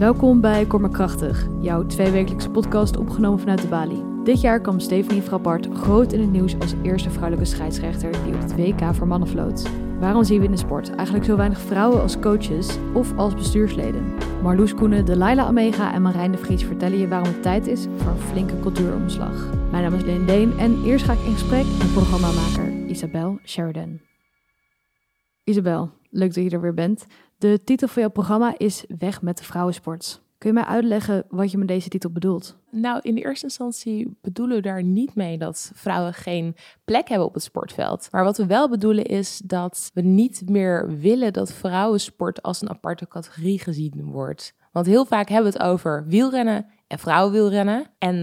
Welkom bij Kom maar Krachtig, jouw tweewekelijkse podcast opgenomen vanuit de Bali. Dit jaar kwam Stephanie Frappart groot in het nieuws als eerste vrouwelijke scheidsrechter die op het WK voor mannen floot. Waarom zien we in de sport eigenlijk zo weinig vrouwen als coaches of als bestuursleden? Marloes Coenen, Delaila Amega en Marijn de Vries vertellen je waarom het tijd is voor een flinke cultuuromslag. Mijn naam is Leen Deen en eerst ga ik in gesprek met programmamaker Isabelle Sheridan. Isabelle, leuk dat je er weer bent. De titel van jouw programma is Weg met de vrouwensport. Kun je mij uitleggen wat je met deze titel bedoelt? Nou, in de eerste instantie bedoelen we daar niet mee dat vrouwen geen plek hebben op het sportveld. Maar wat we wel bedoelen is dat we niet meer willen dat vrouwensport als een aparte categorie gezien wordt. Want heel vaak hebben we het over wielrennen en vrouwenwielrennen. En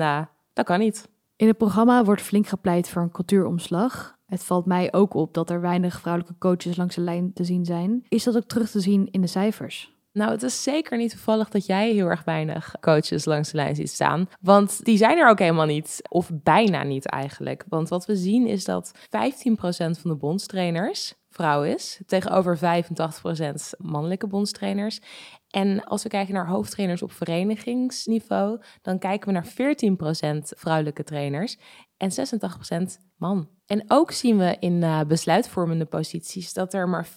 dat kan niet. In het programma wordt flink gepleit voor een cultuuromslag. Het valt mij ook op dat er weinig vrouwelijke coaches langs de lijn te zien zijn. Is dat ook terug te zien in de cijfers? Nou, het is zeker niet toevallig dat jij heel erg weinig coaches langs de lijn ziet staan. Want die zijn er ook helemaal niet. Of bijna niet eigenlijk. Want wat we zien is dat 15% van de bondstrainers vrouw is. Tegenover 85% mannelijke bondstrainers. En als we kijken naar hoofdtrainers op verenigingsniveau, dan kijken we naar 14% vrouwelijke trainers en 86% man. En ook zien we in besluitvormende posities dat er maar 14%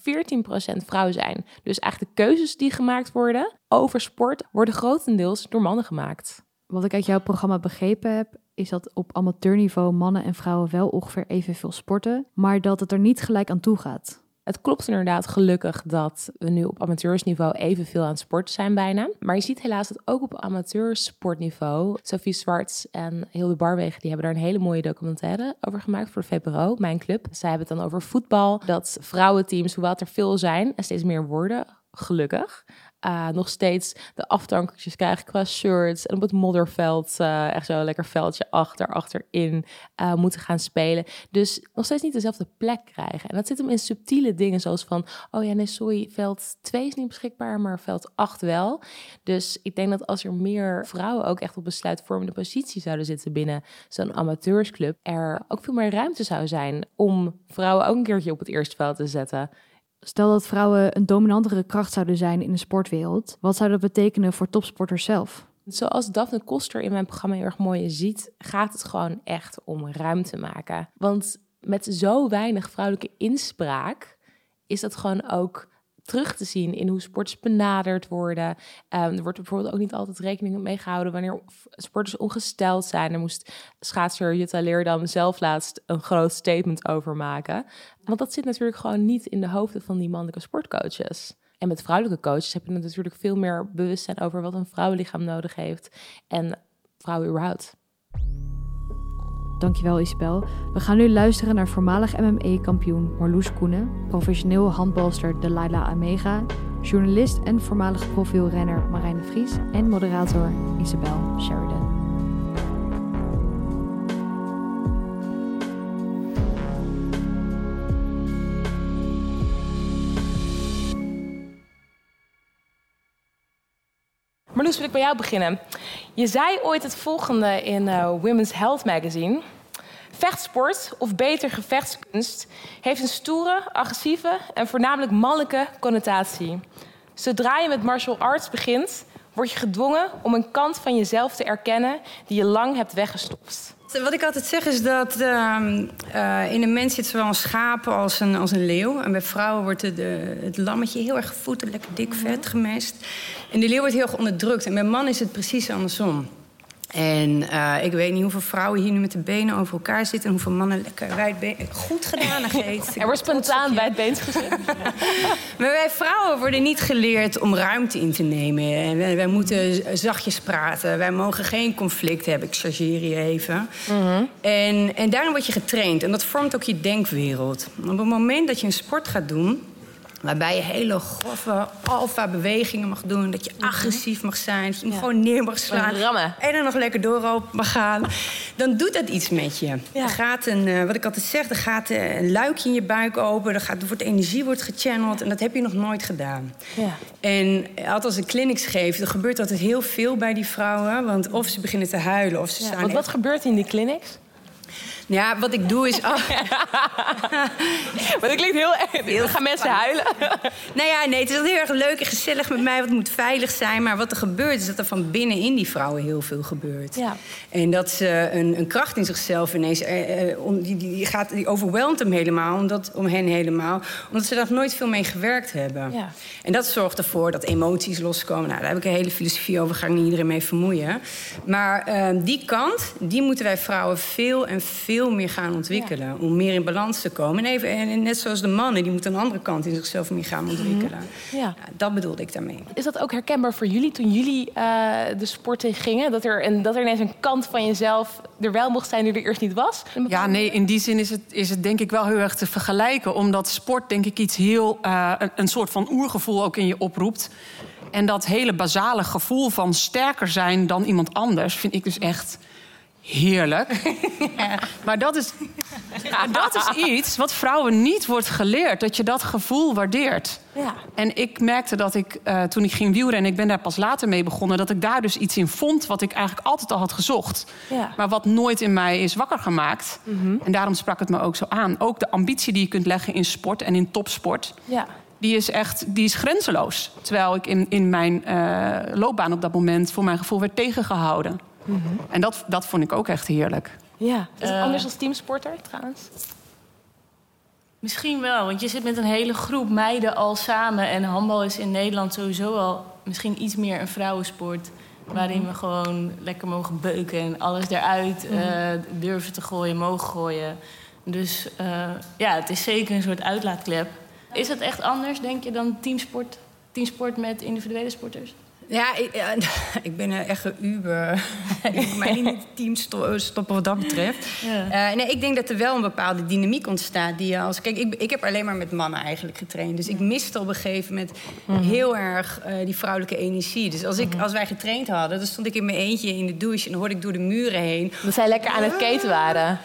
vrouwen zijn. Dus eigenlijk de keuzes die gemaakt worden over sport worden grotendeels door mannen gemaakt. Wat ik uit jouw programma begrepen heb, is dat op amateurniveau mannen en vrouwen wel ongeveer evenveel sporten, maar dat het er niet gelijk aan toe gaat. Het klopt inderdaad gelukkig dat we nu op amateursniveau evenveel aan het sporten zijn bijna. Maar je ziet helaas dat ook op amateursportniveau, Sophie Zwarts en Hilde Barwegen, die hebben daar een hele mooie documentaire over gemaakt voor de VPRO, mijn club. Zij hebben het dan over voetbal, dat vrouwenteams, hoewel het er veel zijn en steeds meer worden, gelukkig, nog steeds de aftankertjes krijgen qua shirts en op het modderveld, echt zo lekker veldje achterin moeten gaan spelen. Dus nog steeds niet dezelfde plek krijgen. En dat zit hem in subtiele dingen zoals van, oh ja, nee, sorry, veld 2 is niet beschikbaar, maar veld 8 wel. Dus ik denk dat als er meer vrouwen ook echt op besluitvormende positie zouden zitten binnen zo'n amateursclub, er ook veel meer ruimte zou zijn om vrouwen ook een keertje op het eerste veld te zetten. Stel dat vrouwen een dominantere kracht zouden zijn in de sportwereld, wat zou dat betekenen voor topsporters zelf? Zoals Daphne Koster in mijn programma heel erg mooi ziet, gaat het gewoon echt om ruimte maken. Want met zo weinig vrouwelijke inspraak is dat gewoon ook terug te zien in hoe sporters benaderd worden. Er wordt bijvoorbeeld ook niet altijd rekening mee gehouden wanneer sporters ongesteld zijn. Er moest schaatser Jutta Leerdam zelf laatst een groot statement over maken. Want dat zit natuurlijk gewoon niet in de hoofden van die mannelijke sportcoaches. En met vrouwelijke coaches heb je natuurlijk veel meer bewustzijn over wat een vrouwenlichaam nodig heeft en vrouwen überhaupt. Dankjewel Isabelle. We gaan nu luisteren naar voormalig MMA-kampioen Marloes Coenen, professioneel handbalster Delaila Amega, journalist en voormalig profielrenner Marijn de Vries en moderator Isabelle Sheridan. Marloes, wil ik bij jou beginnen. Je zei ooit het volgende in Women's Health Magazine. Vechtsport, of beter gevechtskunst, heeft een stoere, agressieve en voornamelijk mannelijke connotatie. Zodra je met martial arts begint, word je gedwongen om een kant van jezelf te erkennen die je lang hebt weggestopt. Wat ik altijd zeg is dat in de mens zit zowel een schaap als een leeuw. En bij vrouwen wordt het lammetje heel erg gevoed, lekker dik vet gemest. En de leeuw wordt heel erg onderdrukt. En bij man is het precies andersom. En ik weet niet hoeveel vrouwen hier nu met de benen over elkaar zitten en hoeveel mannen lekker wijdbeen. Goed gedaan, Geet. Er wordt spontaan wijdbeens gezet. Maar wij vrouwen worden niet geleerd om ruimte in te nemen. En wij moeten zachtjes praten. Wij mogen geen conflict hebben. Ik chargeer je even. Mm-hmm. En daarom word je getraind. En dat vormt ook je denkwereld. Op het moment dat je een sport gaat doen waarbij je hele grove alfa-bewegingen mag doen, dat je agressief mag zijn, dat je hem gewoon neer mag slaan en dan nog lekker door mag gaan, dan doet dat iets met je. Ja. Er gaat wat ik altijd zeg, er gaat een luikje in je buik open, er wordt energie wordt gechanneld en dat heb je nog nooit gedaan. Ja. En altijd als ik clinics geef, er gebeurt altijd heel veel bij die vrouwen, want of ze beginnen te huilen of ze staan. Wat gebeurt in die clinics? Ja, wat ik doe is... Oh. Maar dat klinkt heel erg. Heel gaan mensen huilen. Nou ja, nee, het is altijd heel erg leuk en gezellig met mij. Het moet veilig zijn. Maar wat er gebeurt is dat er van binnenin die vrouwen heel veel gebeurt. Ja. En dat ze een kracht in zichzelf ineens... Die overweldigt hem helemaal, omdat ze daar nooit veel mee gewerkt hebben. Ja. En dat zorgt ervoor dat emoties loskomen. Nou, daar heb ik een hele filosofie over. Ga ik niet iedereen mee vermoeien. Maar die kant, die moeten wij vrouwen veel en veel meer gaan ontwikkelen. Ja. Om meer in balans te komen. En net zoals de mannen, die moeten een andere kant in zichzelf meer gaan ontwikkelen. Mm-hmm. Ja. Ja, dat bedoelde ik daarmee. Is dat ook herkenbaar voor jullie toen jullie de sport in gingen? Dat er ineens een kant van jezelf er wel mocht zijn die er eerst niet was? Ja, nee, in die zin is het denk ik wel heel erg te vergelijken. Omdat sport denk ik iets heel... een soort van oergevoel ook in je oproept. En dat hele basale gevoel van sterker zijn dan iemand anders... vind ik dus echt heerlijk. Ja. Maar dat is iets wat vrouwen niet wordt geleerd. Dat je dat gevoel waardeert. Ja. En ik merkte dat ik, toen ik ging wielrennen... ik ben daar pas later mee begonnen... dat ik daar dus iets in vond wat ik eigenlijk altijd al had gezocht. Ja. Maar wat nooit in mij is wakker gemaakt. Mm-hmm. En daarom sprak het me ook zo aan. Ook de ambitie die je kunt leggen in sport en in topsport... Ja. Die is grenzeloos. Terwijl ik in mijn loopbaan op dat moment... voor mijn gevoel werd tegengehouden. Mm-hmm. En dat vond ik ook echt heerlijk. Ja. Is het anders als teamsporter trouwens? Misschien wel, want je zit met een hele groep meiden al samen... en handbal is in Nederland sowieso al misschien iets meer een vrouwensport... waarin we gewoon lekker mogen beuken en alles eruit durven te gooien, mogen gooien. Dus ja, het is zeker een soort uitlaatklep. Is dat echt anders, denk je, dan teamsport met individuele sporters? Ja, ik ben echt een uber. Ik moet mij niet in het team stoppen wat dat betreft. Ja. Nee, ik denk dat er wel een bepaalde dynamiek ontstaat. Kijk, ik heb alleen maar met mannen eigenlijk getraind. Dus ik miste op een gegeven moment heel erg die vrouwelijke energie. Dus als wij getraind hadden, dan stond ik in mijn eentje in de douche... en dan hoorde ik door de muren heen... Dat zij lekker aan het keten waren.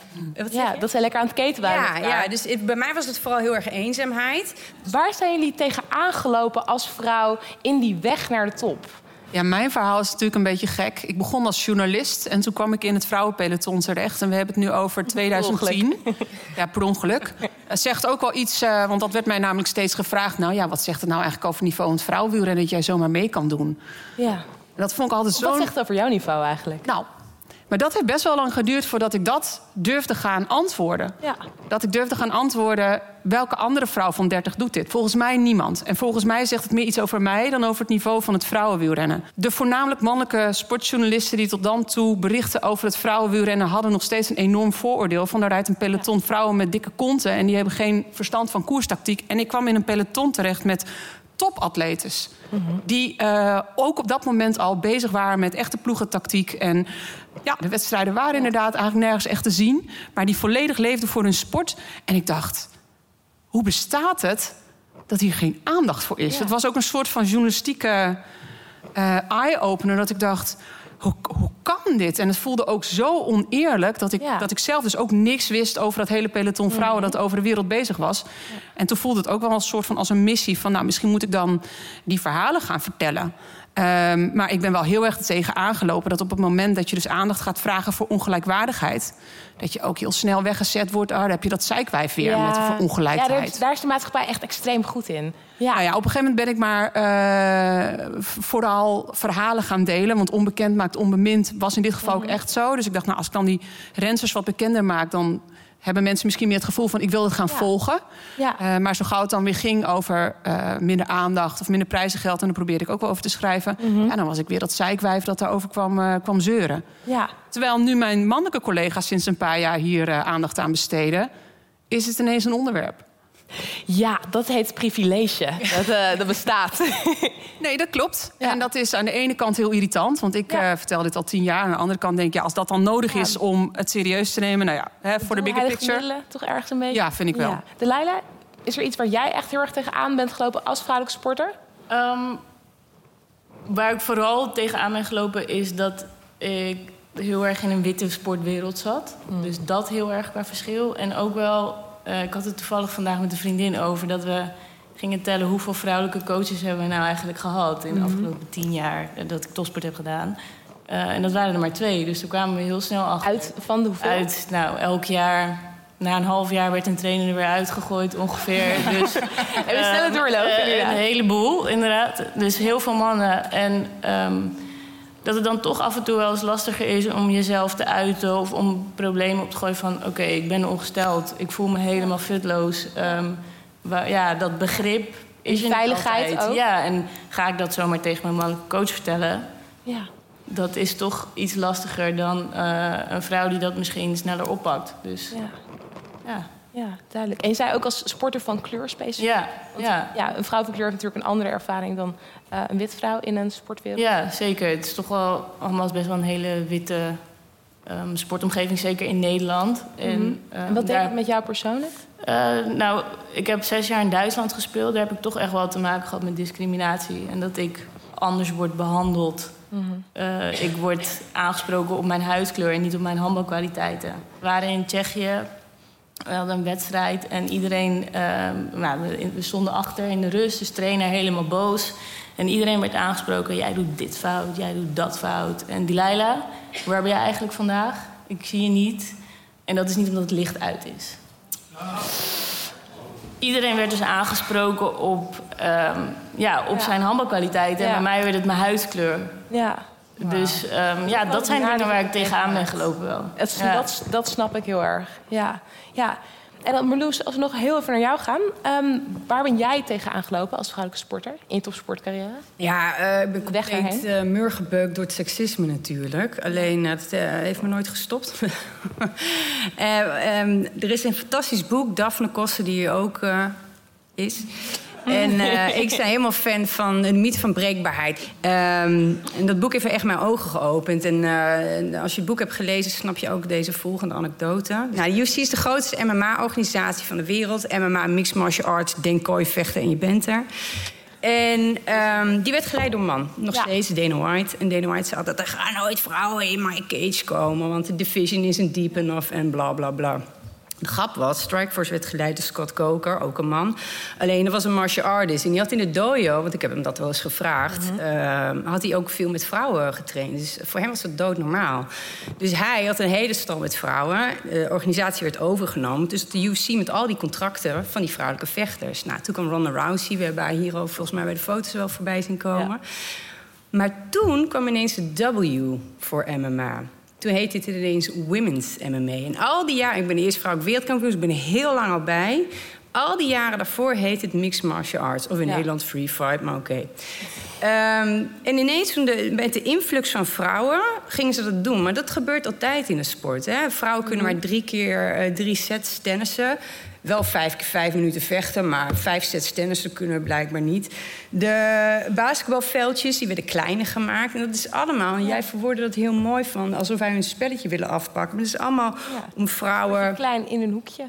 Dat zij lekker aan het keten waren. Ja, dus bij mij was het vooral heel erg eenzaamheid. Waar zijn jullie tegen aangelopen als vrouw in die weg naar de top? Ja, mijn verhaal is natuurlijk een beetje gek. Ik begon als journalist en toen kwam ik in het vrouwenpeloton terecht. En we hebben het nu over 2010. Ja, per ongeluk. Dat zegt ook wel iets, want dat werd mij namelijk steeds gevraagd. Nou ja, wat zegt het nou eigenlijk over niveau van het vrouwenwielrennen... dat jij zomaar mee kan doen? Ja. Dat vond ik altijd zo. Wat zegt het over jouw niveau eigenlijk? Nou, maar dat heeft best wel lang geduurd voordat ik dat durfde gaan antwoorden. Ja. Dat ik durfde gaan antwoorden... welke andere vrouw van 30 doet dit? Volgens mij niemand. En volgens mij zegt het meer iets over mij... dan over het niveau van het vrouwenwielrennen. De voornamelijk mannelijke sportjournalisten die tot dan toe berichten over het vrouwenwielrennen... hadden nog steeds een enorm vooroordeel van daaruit een peloton vrouwen met dikke konten... en die hebben geen verstand van koerstactiek. En ik kwam in een peloton terecht met... topatletes, die ook op dat moment al bezig waren met echte ploegentactiek. En ja, de wedstrijden waren inderdaad eigenlijk nergens echt te zien. Maar die volledig leefden voor hun sport. En ik dacht, hoe bestaat het dat hier geen aandacht voor is? Ja. Het was ook een soort van journalistieke eye-opener dat ik dacht... Hoe kan dit? En het voelde ook zo oneerlijk dat ik zelf dus ook niks wist... over dat hele peloton vrouwen dat over de wereld bezig was. Ja. En toen voelde het ook wel een soort van als een missie... van nou, misschien moet ik dan die verhalen gaan vertellen. Maar ik ben wel heel erg tegen aangelopen... dat op het moment dat je dus aandacht gaat vragen voor ongelijkwaardigheid... dat je ook heel snel weggezet wordt. Ah, dan heb je dat zeikwijf weer met de ongelijkheid. Ja, daar is de maatschappij echt extreem goed in. Ja. Nou ja, op een gegeven moment ben ik maar vooral verhalen gaan delen. Want onbekend maakt onbemind was in dit geval ook echt zo. Dus ik dacht, nou, als ik dan die rensters wat bekender maak... dan hebben mensen misschien meer het gevoel van ik wil het gaan volgen. Ja. Maar zo gauw het dan weer ging over minder aandacht of minder prijzengeld... en daar probeerde ik ook wel over te schrijven. Mm-hmm. En dan was ik weer dat zeikwijf dat daarover kwam zeuren. Ja. Terwijl nu mijn mannelijke collega's sinds een paar jaar hier aandacht aan besteden... is het ineens een onderwerp. Ja, dat heet privilege. Dat bestaat. Nee, dat klopt. Ja. En dat is aan de ene kant heel irritant. Want ik vertel dit al 10 jaar. Aan de andere kant denk ik, als dat dan nodig is om het serieus te nemen... nou ja, voor de bigger picture. Toch ergens een beetje? Ja, vind ik wel. Ja. Delaila, is er iets waar jij echt heel erg tegenaan bent gelopen als vrouwelijke sporter? Waar ik vooral tegenaan ben gelopen is dat ik heel erg in een witte sportwereld zat. Dus dat heel erg qua verschil. En ook wel... ik had het toevallig vandaag met een vriendin over... dat we gingen tellen hoeveel vrouwelijke coaches hebben we nou eigenlijk gehad... in de afgelopen 10 jaar dat ik topsport heb gedaan. En dat waren er maar 2, dus toen kwamen we heel snel achter. Uit van de hoeveel? Uit, nou, elk jaar, na een half jaar werd een trainer er weer uitgegooid ongeveer. Dus, en we snel doorlopen inderdaad. Een heleboel, inderdaad. Dus heel veel mannen. En dat het dan toch af en toe wel eens lastiger is om jezelf te uiten... of om problemen op te gooien van, oké, ik ben ongesteld. Ik voel me helemaal futloos. Dat begrip is er veiligheid niet altijd. Ja, en ga ik dat zomaar tegen mijn mannelijke coach vertellen... Ja. Dat is toch iets lastiger dan een vrouw die dat misschien sneller oppakt. Dus, ja, duidelijk. En zij ook als sporter van kleur specifiek? Ja, want, een vrouw van kleur heeft natuurlijk een andere ervaring dan een wit vrouw in een sportwereld. Ja, zeker. Het is toch wel allemaal best wel een hele witte sportomgeving, zeker in Nederland. Mm-hmm. En wat deed het met jou persoonlijk? Ik heb 6 jaar in Duitsland gespeeld. Daar heb ik toch echt wel te maken gehad met discriminatie. En dat ik anders word behandeld... ik word aangesproken op mijn huidskleur en niet op mijn handbalkwaliteiten. We waren in Tsjechië, we hadden een wedstrijd en iedereen... we stonden achter in de rust, dus trainer helemaal boos. En iedereen werd aangesproken, jij doet dit fout, jij doet dat fout. En Delaila, waar ben jij eigenlijk vandaag? Ik zie je niet. En dat is niet omdat het licht uit is. Iedereen werd dus aangesproken op zijn handbalkwaliteiten. En bij mij werd het mijn huidskleur. Ja. Wow. Dus dat zijn dingen waar ik tegenaan ben gelopen wel. Dat snap ik heel erg. Ja. En dan Marloes, als we nog heel even naar jou gaan. Waar ben jij tegenaan gelopen als vrouwelijke sporter in je topsportcarrière? Ja, ik ben compleet muurgebeukt door het seksisme natuurlijk. Alleen, het heeft me nooit gestopt. Er is een fantastisch boek, Daphne Koster, die hier ook is... En ik ben helemaal fan van de mythe van breekbaarheid. En dat boek heeft echt mijn ogen geopend. En als je het boek hebt gelezen, snap je ook deze volgende anekdote. Nou, de UFC is de grootste MMA-organisatie van de wereld. MMA, Mixed Martial Arts, denk kooi vechten en je bent er. En die werd geleid door een man. Nog steeds, Dana White. En Dana White zei altijd, er gaan nooit vrouwen in my cage komen... want de division isn't deep enough en bla, bla, bla. De grap was, Strikeforce werd geleid door Scott Coker, ook een man. Alleen, er was een martial artist. En die had in de dojo, want ik heb hem dat wel eens gevraagd... had hij ook veel met vrouwen getraind. Dus voor hem was dat doodnormaal. Dus hij had een hele stal met vrouwen. De organisatie werd overgenomen. Dus de UFC met al die contracten van die vrouwelijke vechters. Nou, toen kwam Ronda Rousey. We hebben haar hier volgens mij bij de foto's wel voorbij zien komen. Ja. Maar toen kwam ineens de W voor MMA... Toen heette het ineens Women's MMA. En al die jaren, ik ben de eerste vrouw wereldkampioen, dus ik ben er heel lang al bij. Al die jaren daarvoor heet het Mixed Martial Arts. Of in Nederland Free Fight, maar oké. En ineens, met de influx van vrouwen, gingen ze dat doen. Maar dat gebeurt altijd in de sport. Hè? Vrouwen kunnen maar 3 keer 3 sets tennissen. Wel 5 keer 5 minuten vechten, maar 5 sets tennissen kunnen we blijkbaar niet. De basketbalveldjes, die werden kleiner gemaakt. En dat is allemaal, en jij verwoordde dat heel mooi van... alsof wij hun spelletje willen afpakken. Maar het is allemaal om vrouwen... Klein in een hoekje.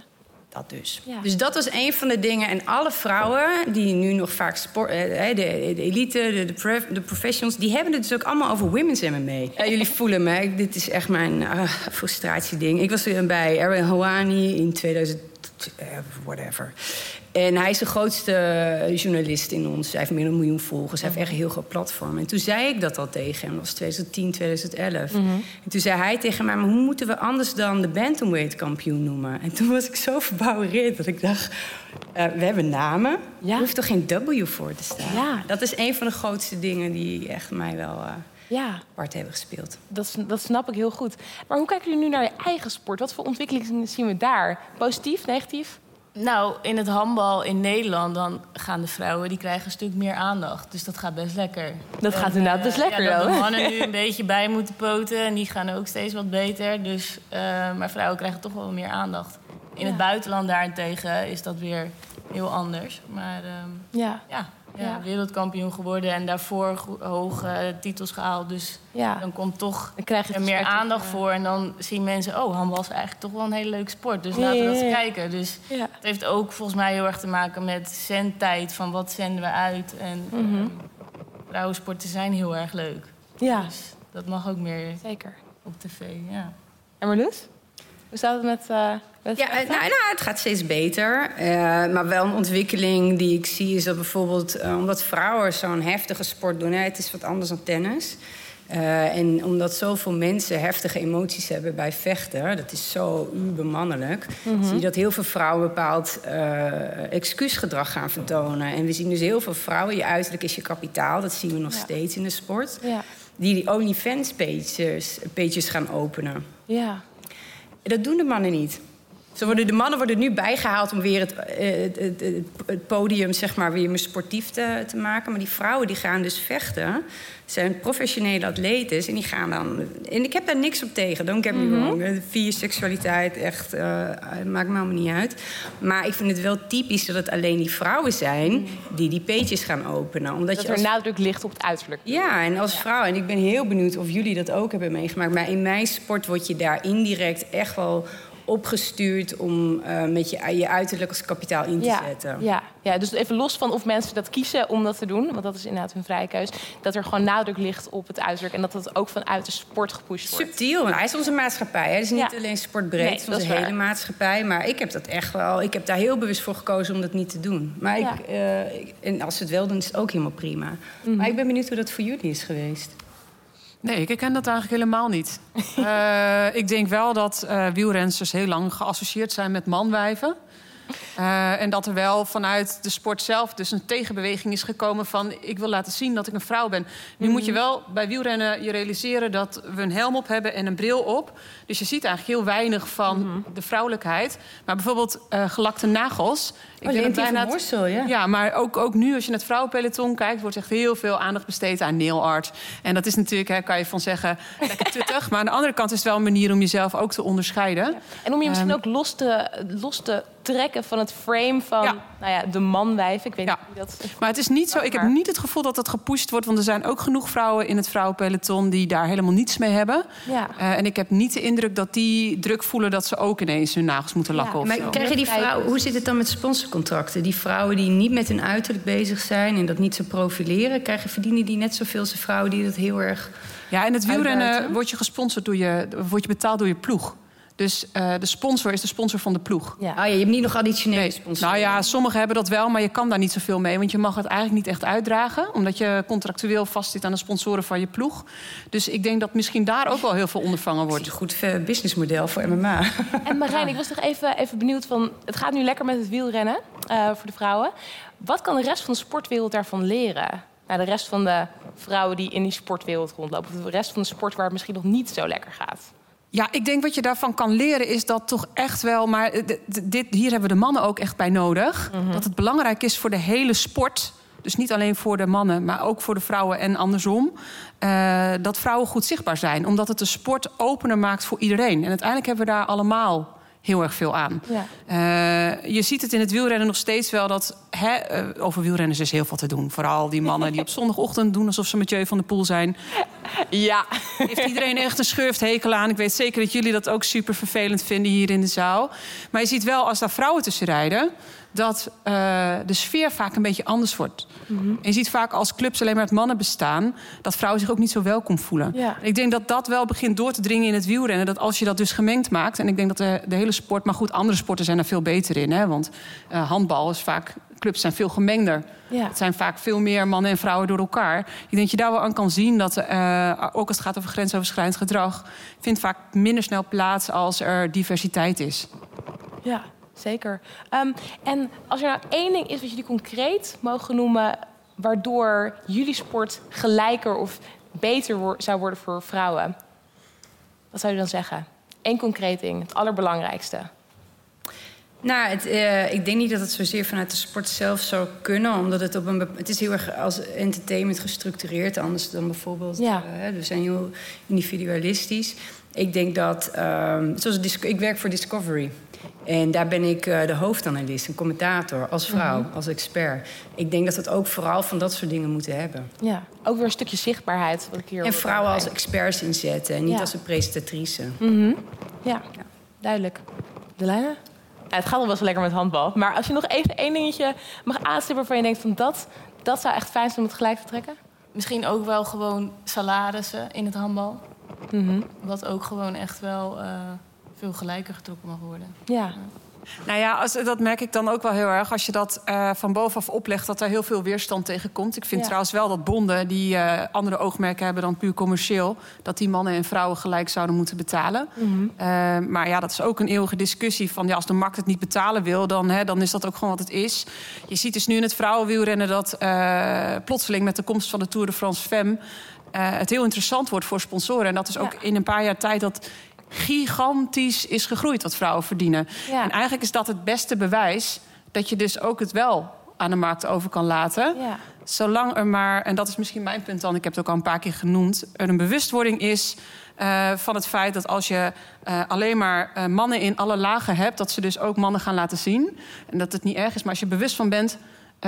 Dat dus. Ja. Dus dat was een van de dingen. En alle vrouwen, die nu nog vaak de elite, de professionals... die hebben het dus ook allemaal over women's MMA. Jullie voelen me, dit is echt mijn frustratieding. Ik was bij Erwin Hawani in 2010. Whatever. En hij is de grootste journalist in ons. Hij heeft meer dan 1 miljoen volgers. Hij heeft echt een heel groot platform. En toen zei ik dat al tegen hem. Dat was 2010, 2011. Mm-hmm. En toen zei hij tegen mij... maar hoe moeten we anders dan de bantamweight kampioen noemen? En toen was ik zo verbouwereerd dat ik dacht... we hebben namen. Ja? Er hoeft toch geen W voor te staan? Ja. Dat is een van de grootste dingen die echt mij wel... part hebben gespeeld. Dat snap ik heel goed. Maar hoe kijken jullie nu naar je eigen sport? Wat voor ontwikkelingen zien we daar? Positief, negatief? Nou, in het handbal in Nederland dan gaan de vrouwen... die krijgen een stuk meer aandacht. Dus dat gaat best lekker. Dat gaat inderdaad best lekker. Ja, dat de mannen nu een beetje bij moeten poten... en die gaan ook steeds wat beter. Dus, maar vrouwen krijgen toch wel meer aandacht. In het buitenland daarentegen is dat weer heel anders. Maar Ja, wereldkampioen geworden en daarvoor hoge titels gehaald. Dus dan komt toch er meer aandacht voor. En dan zien mensen, handbal is eigenlijk toch wel een hele leuke sport. Dus laten we dat eens kijken. Dus het heeft ook volgens mij heel erg te maken met zendtijd. Van wat zenden we uit? En vrouwensporten zijn heel erg leuk. Ja. Dus dat mag ook meer op tv. Ja. En Marloes? Hoe staat het met... het gaat steeds beter. Maar wel een ontwikkeling die ik zie is dat bijvoorbeeld... omdat vrouwen zo'n heftige sport doen... het is wat anders dan tennis... En omdat zoveel mensen heftige emoties hebben bij vechten... dat is zo ubermannelijk... Mm-hmm. zie je dat heel veel vrouwen bepaald excuusgedrag gaan vertonen. En we zien dus heel veel vrouwen... je uiterlijk is je kapitaal, dat zien we nog steeds in de sport... Ja. die OnlyFans-pages gaan openen. Ja. Dat doen de mannen niet. De mannen worden nu bijgehaald om weer het podium, zeg maar, weer meer sportief te maken. Maar die vrouwen die gaan dus vechten. Zijn professionele atleten en die gaan dan... En ik heb daar niks op tegen, don't get me wrong. Via seksualiteit, echt, maakt me helemaal niet uit. Maar ik vind het wel typisch dat het alleen die vrouwen zijn... die die peetjes gaan openen. Omdat er nadruk ligt op het uiterlijk. Ja, en als vrouw, en ik ben heel benieuwd of jullie dat ook hebben meegemaakt... maar in mijn sport word je daar indirect echt wel... opgestuurd om met je uiterlijk als kapitaal in te zetten. Ja, dus even los van of mensen dat kiezen om dat te doen... want dat is inderdaad hun vrije keus... dat er gewoon nadruk ligt op het uiterlijk... en dat dat ook vanuit de sport gepusht wordt. Subtiel, want hij is onze maatschappij. Het is niet alleen sportbreed, het is onze hele maatschappij. Maar ik heb dat echt wel... Ik heb daar heel bewust voor gekozen om dat niet te doen. Maar en als ze het wel doen, is het ook helemaal prima. Mm-hmm. Maar ik ben benieuwd hoe dat voor jullie is geweest. Nee, ik ken dat eigenlijk helemaal niet. Ik denk wel dat wielrensters heel lang geassocieerd zijn met manwijven. En dat er wel vanuit de sport zelf dus een tegenbeweging is gekomen van... ik wil laten zien dat ik een vrouw ben. Nu moet je wel bij wielrennen je realiseren dat we een helm op hebben en een bril op. Dus je ziet eigenlijk heel weinig van de vrouwelijkheid. Maar bijvoorbeeld gelakte nagels... Leen Deen van Borstel, ja. Ja, maar ook nu als je naar het vrouwenpeloton kijkt... wordt echt heel veel aandacht besteed aan nail art. En dat is natuurlijk, hè, kan je van zeggen, lekker tuttig. Maar aan de andere kant is het wel een manier om jezelf ook te onderscheiden. Ja. En om je misschien ook los te trekken van het frame van de manwijf. Ik weet niet hoe dat... Maar het is niet zo, ik heb niet het gevoel dat dat gepusht wordt... want er zijn ook genoeg vrouwen in het vrouwenpeloton... die daar helemaal niets mee hebben. Ja. En ik heb niet de indruk dat die druk voelen... dat ze ook ineens hun nagels moeten lakken of zo. Krijgen die vrouwen, hoe zit het dan met sponsorcontracten? Die vrouwen die niet met hun uiterlijk bezig zijn... en dat niet zo profileren... verdienen die net zoveel als de vrouwen die dat heel erg... Ja, en het wielrennen word je gesponsord word je betaald door je ploeg. Dus de sponsor is de sponsor van de ploeg. Ja. Je hebt niet nog additionele sponsors. Nou ja, sommigen hebben dat wel, maar je kan daar niet zoveel mee. Want je mag het eigenlijk niet echt uitdragen. Omdat je contractueel vastzit aan de sponsoren van je ploeg. Dus ik denk dat misschien daar ook wel heel veel ondervangen wordt. Een goed businessmodel voor MMA. En Marijn, ik was nog even benieuwd van... het gaat nu lekker met het wielrennen voor de vrouwen. Wat kan de rest van de sportwereld daarvan leren? Nou, de rest van de vrouwen die in die sportwereld rondlopen. Of de rest van de sport waar het misschien nog niet zo lekker gaat. Ja, ik denk wat je daarvan kan leren is dat toch echt wel... maar hier hebben we de mannen ook echt bij nodig. Mm-hmm. Dat het belangrijk is voor de hele sport... dus niet alleen voor de mannen, maar ook voor de vrouwen en andersom... dat vrouwen goed zichtbaar zijn. Omdat het de sport opener maakt voor iedereen. En uiteindelijk hebben we daar allemaal... heel erg veel aan. Ja. Je ziet het in het wielrennen nog steeds wel dat... over wielrenners is heel veel te doen. Vooral die mannen die op zondagochtend doen... alsof ze Mathieu van der Poel zijn. Ja. Heeft iedereen echt een schurfthekel aan. Ik weet zeker dat jullie dat ook super vervelend vinden hier in de zaal. Maar je ziet wel, als daar vrouwen tussen rijden... dat de sfeer vaak een beetje anders wordt. Mm-hmm. En je ziet vaak als clubs alleen maar uit mannen bestaan... dat vrouwen zich ook niet zo welkom voelen. Ja. Ik denk dat dat wel begint door te dringen in het wielrennen... dat als je dat dus gemengd maakt... en ik denk dat de hele sport... maar goed, andere sporten zijn er veel beter in. Hè? Want handbal is vaak... clubs zijn veel gemengder. Ja. Het zijn vaak veel meer mannen en vrouwen door elkaar. Ik denk dat je daar wel aan kan zien dat... ook als het gaat over grensoverschrijdend gedrag... vindt vaak minder snel plaats als er diversiteit is. Ja. Zeker. En als er nou één ding is wat jullie concreet mogen noemen... waardoor jullie sport gelijker of beter zou worden voor vrouwen... wat zou je dan zeggen? Eén concreet ding, het allerbelangrijkste. Nou, ik denk niet dat het zozeer vanuit de sport zelf zou kunnen... omdat het op het is heel erg als entertainment gestructureerd... anders dan bijvoorbeeld... we zijn heel individualistisch... Ik denk dat... ik werk voor Discovery. En daar ben ik de hoofdanalist, een commentator, als vrouw, als expert. Ik denk dat we het ook vooral van dat soort dingen moeten hebben. Ja, ook weer een stukje zichtbaarheid. Wat ik hier en vrouwen als experts inzetten en niet als een presentatrice. Mm-hmm. Ja, duidelijk. Delaila? Ja, het gaat al wel zo lekker met handbal. Maar als je nog even één dingetje mag aanstippen waarvan je denkt... van dat zou echt fijn zijn om het gelijk te trekken? Misschien ook wel gewoon salarissen in het handbal. Mm-hmm. Wat ook gewoon echt wel veel gelijker getrokken mag worden. Ja. Nou ja, dat merk ik dan ook wel heel erg. Als je dat van bovenaf oplegt, dat daar heel veel weerstand tegen komt. Ik vind trouwens wel dat bonden die andere oogmerken hebben dan puur commercieel... dat die mannen en vrouwen gelijk zouden moeten betalen. Mm-hmm. Maar ja, dat is ook een eeuwige discussie van... ja, als de markt het niet betalen wil, dan is dat ook gewoon wat het is. Je ziet dus nu in het vrouwenwielrennen dat plotseling met de komst van de Tour de France Femme... het heel interessant wordt voor sponsoren. En dat is ook in een paar jaar tijd... dat gigantisch is gegroeid wat vrouwen verdienen. Ja. En eigenlijk is dat het beste bewijs... dat je dus ook het wel aan de markt over kan laten. Ja. Zolang er maar, en dat is misschien mijn punt dan... ik heb het ook al een paar keer genoemd... er een bewustwording is van het feit dat als je alleen maar mannen in alle lagen hebt... dat ze dus ook mannen gaan laten zien. En dat het niet erg is, maar als je bewust van bent...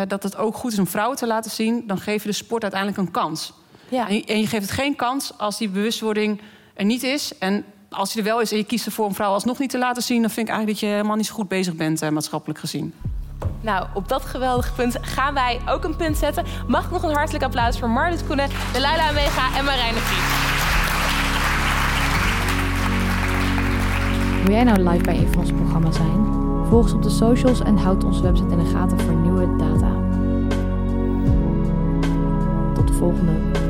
dat het ook goed is om vrouwen te laten zien... dan geef je de sport uiteindelijk een kans. Ja. En je geeft het geen kans als die bewustwording er niet is... en als je er wel is en je kiest ervoor om vrouwen alsnog niet te laten zien... dan vind ik eigenlijk dat je helemaal niet zo goed bezig bent maatschappelijk gezien. Nou, op dat geweldige punt gaan wij ook een punt zetten. Mag ik nog een hartelijk applaus voor Marloes Coenen, Delaila Amega en Marijn de Vries. Wil jij nou live bij een van ons programma zijn? Volg ons op de socials en houd onze website in de gaten voor nieuwe data. Tot de volgende.